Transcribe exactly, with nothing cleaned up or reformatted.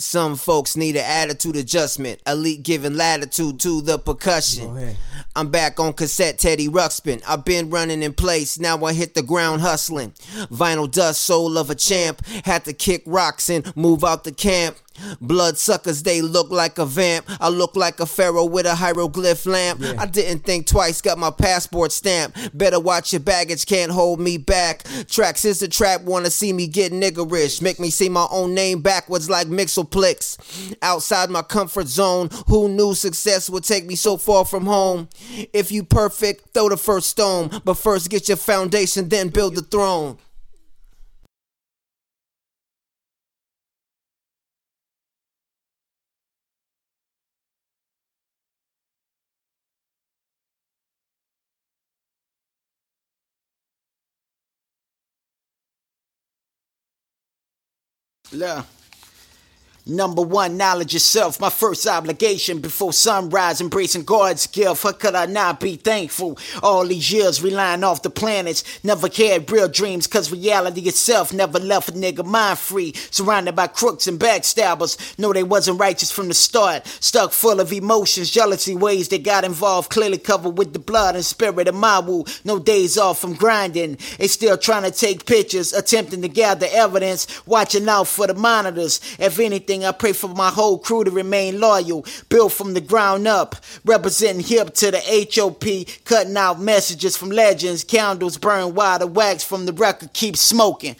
Some folks need an attitude adjustment. Elite giving latitude to the percussion. I'm back on cassette, Teddy Ruxpin. I've been running in place, now I hit the ground hustling. Vinyl dust, soul of a champ. Had to kick rocks and move out the camp. Bloodsuckers, they look like a vamp. I look like a pharaoh with a hieroglyph lamp. Yeah. I didn't think twice, got my passport stamp. Better watch your baggage, can't hold me back. Tracks is the trap, wanna see me get niggerish. Make me see my own name backwards like Mixelplicks. Outside my comfort zone, who knew success would take me so far from home? If you perfect, throw the first stone. But first get your foundation, then build the throne. Look. Number one, knowledge yourself, my first obligation. Before sunrise, embracing God's gift. How could I not be thankful? All these years relying off the planets. Never cared real dreams, cause reality itself never left a nigga mind free. Surrounded by crooks and backstabbers. No, they wasn't righteous from the start. Stuck full of emotions, jealousy, ways they got involved. Clearly covered with the blood and spirit of Mawu. No days off from grinding. They still trying to take pictures, attempting to gather evidence. Watching out for the monitors. If anything, I pray for my whole crew to remain loyal, built from the ground up, representing hip to the H O P, cutting out messages from legends, candles burn while the wax from the record keeps smoking.